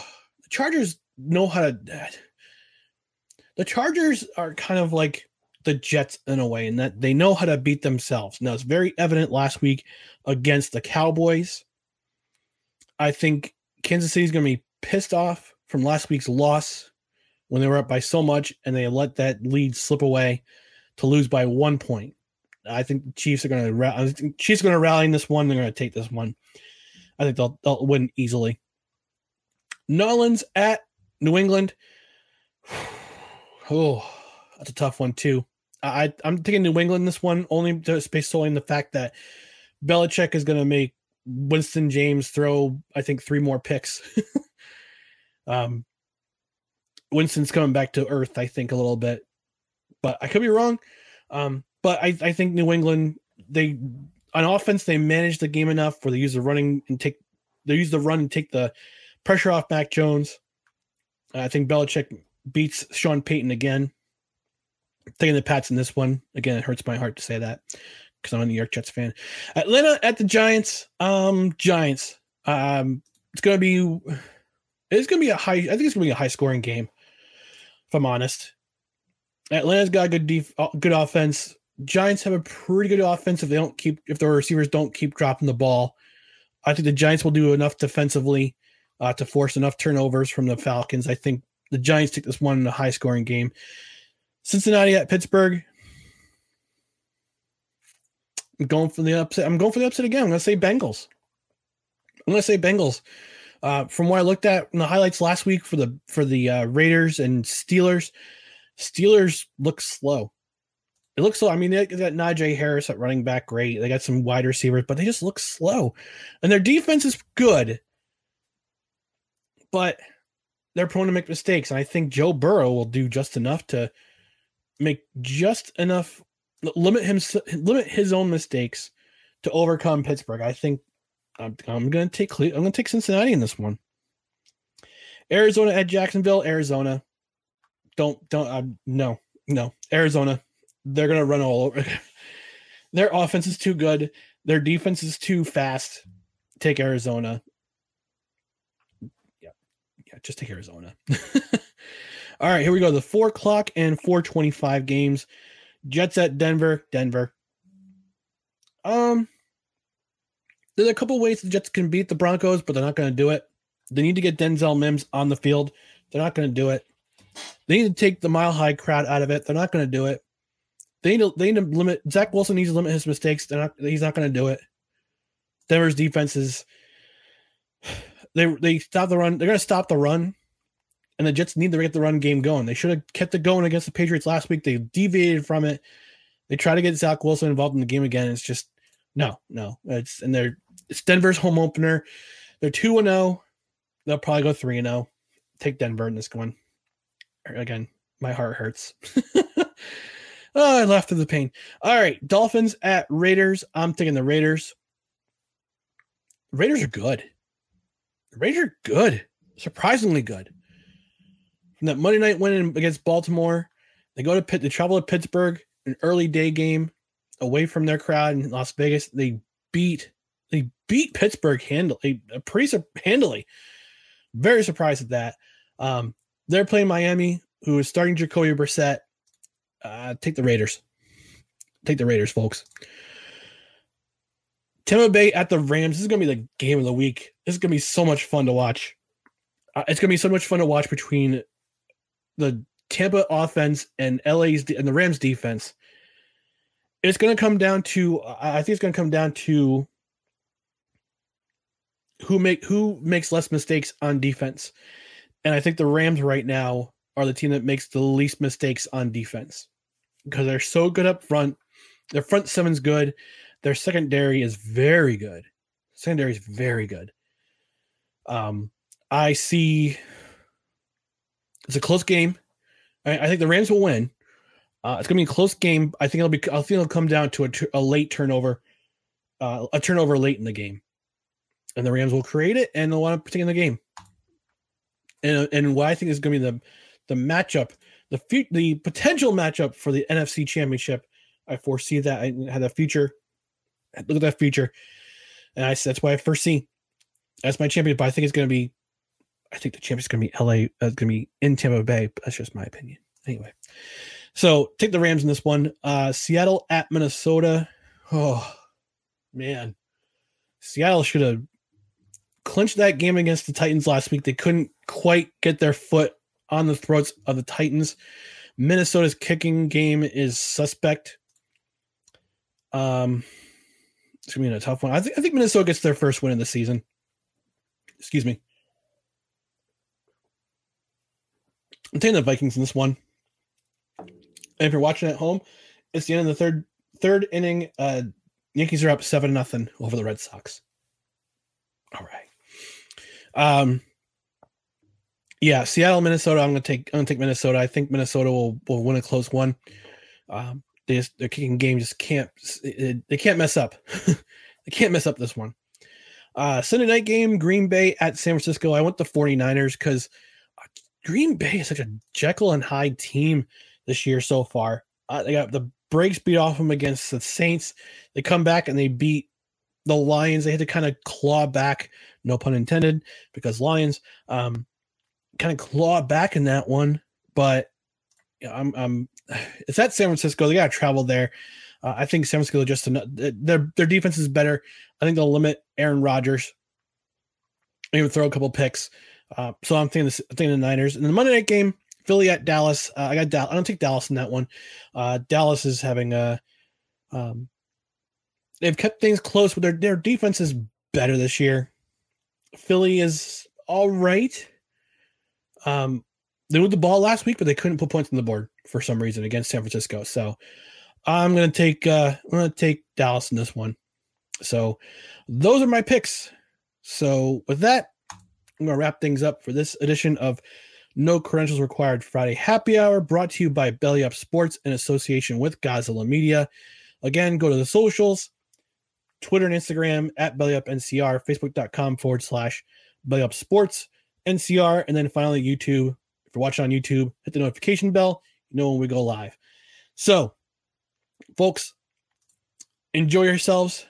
Chargers are kind of like the Jets in a way, in that they know how to beat themselves. Now, it's very evident last week against the Cowboys. I think Kansas City is going to be pissed off from last week's loss when they were up by so much and they let that lead slip away to lose by 1 point. I think the Chiefs are going to rally in this one. They're going to take this one. I think they'll win easily. New Orleans at New England. Oh, that's a tough one too. I'm taking New England this one, only based solely on the fact that Belichick is going to make Winston James throw, I think, 3 more picks. Winston's coming back to earth, I think, a little bit, but I could be wrong. But I think New England, on offense, they manage the game enough where they use the run and take the pressure off Mac Jones. I think Belichick beats Sean Payton again. Taking the Pats in this one. Again, it hurts my heart to say that because I'm a New York Jets fan. Atlanta at the Giants. It's going to be a high scoring game, if I'm honest. Atlanta's got a good offense. Giants have a pretty good offense if their receivers don't keep dropping the ball. I think the Giants will do enough defensively to force enough turnovers from the Falcons. I think the Giants take this one in a high scoring game. Cincinnati at Pittsburgh. I'm going for the upset. I'm going to say Bengals. From what I looked at in the highlights last week for the Raiders and Steelers, look slow. It looks slow. I mean, they got Najee Harris at running back, great. They got some wide receivers, but they just look slow. And their defense is good, but they're prone to make mistakes. And I think Joe Burrow will do just enough to make just enough limit his own mistakes to overcome Pittsburgh. I think I'm going to take Cincinnati in this one. Arizona at Jacksonville. Arizona. No. Arizona, they're going to run all over. Their offense is too good. Their defense is too fast. Take Arizona. Yeah, just take Arizona. All right, here we go. The 4:00 and 4:25 games. Jets at Denver. There's a couple ways the Jets can beat the Broncos, but they're not going to do it. They need to get Denzel Mims on the field. They're not going to do it. They need to take the Mile High crowd out of it. They're not going to do it. They need to limit. Zach Wilson needs to limit his mistakes. He's not going to do it. Denver's defense is they stop the run. They're going to stop the run, and the Jets need to get the run game going. They should have kept it going against the Patriots last week. They deviated from it. They try to get Zach Wilson involved in the game again. It's just no. It's Denver's home opener. They're 2-0. They'll probably go 3-0. Take Denver in this one. Again, my heart hurts. I laughed at the pain. All right, Dolphins at Raiders. I'm taking the Raiders. Raiders are good. Surprisingly good. From that Monday night win against Baltimore, they travel to Pittsburgh, an early day game away from their crowd in Las Vegas. They beat Pittsburgh handily. Very surprised at that. They're playing Miami, who is starting Jacoby Brissett. Take the Raiders, folks. Tampa Bay at the Rams. This is going to be the game of the week. This is going to be so much fun to watch. Between the Tampa offense and the Rams defense. I think it's going to come down to who makes less mistakes on defense. And I think the Rams right now are the team that makes the least mistakes on defense because they're so good up front. Their front seven's good. Their secondary is very good. I see it's a close game. I think the Rams will win. It's going to be a close game. I think it'll come down to a late turnover, a turnover late in the game, and the Rams will create it and they'll want to take in the game. And what I think is going to be the potential matchup for the NFC Championship, I foresee that. Look at that future, and that's why I foresee that's my champion. But I think it's going to be I think the championship's going to be LA. It's going to be in Tampa Bay. But that's just my opinion. Anyway, so take the Rams in this one. Seattle at Minnesota. Oh, man. Seattle should have clinched that game against the Titans last week. They couldn't quite get their foot on the throats of the Titans. Minnesota's kicking game is suspect. It's going to be a tough one. I think Minnesota gets their first win of the season. Excuse me. I'm taking the Vikings in this one. And if you're watching at home, it's the end of the third inning. Yankees are up 7-0 over the Red Sox. All right. Yeah, Seattle, Minnesota. I'm gonna take Minnesota. I think Minnesota will win a close one. Their kicking game just can't. They can't mess up. They can't mess up this one. Sunday night game, Green Bay at San Francisco. I went the 49ers because Green Bay is such a Jekyll and Hyde team this year so far. They got the brakes beat off them against the Saints. They come back and they beat the Lions. They had to kind of claw back, no pun intended, because Lions kind of claw back in that one. But you know, it's at San Francisco. They got to travel there. I think San Francisco just enough. Their defense is better. I think they'll limit Aaron Rodgers. Even throw a couple picks. So I'm thinking the Niners. And the Monday night game, Philly at Dallas. I don't take Dallas in that one. Dallas is having they've kept things close, but their defense is better this year. Philly is all right. They moved the ball last week, but they couldn't put points on the board for some reason against San Francisco. So I'm gonna take Dallas in this one. So those are my picks. So with that, I'm going to wrap things up for this edition of No Credentials Required Friday Happy Hour, brought to you by Belly Up Sports in association with Godzilla Media. Again, go to the socials, Twitter and Instagram at BellyUpNCR, Facebook.com/BellyUpSportsNCR, and then finally YouTube. If you're watching on YouTube, hit the notification bell. You know when we go live. So, folks, enjoy yourselves.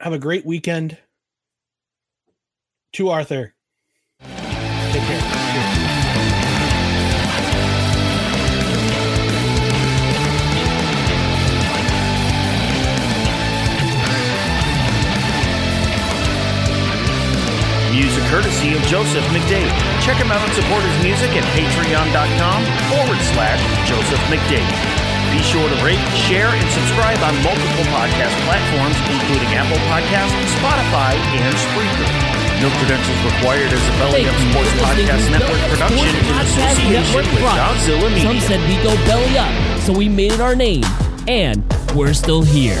Have a great weekend. To Arthur. Take care. Music courtesy of Joseph McDade. Check him out and support his music at patreon.com/Joseph McDade. Be sure to rate, share, and subscribe on multiple podcast platforms, including Apple Podcasts, Spotify, and Spreaker. No Credentials Required is a Belly Up Sports Podcast Network production in association with Godzilla Media. Some said we go belly up, so we made it our name, and we're still here.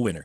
winner.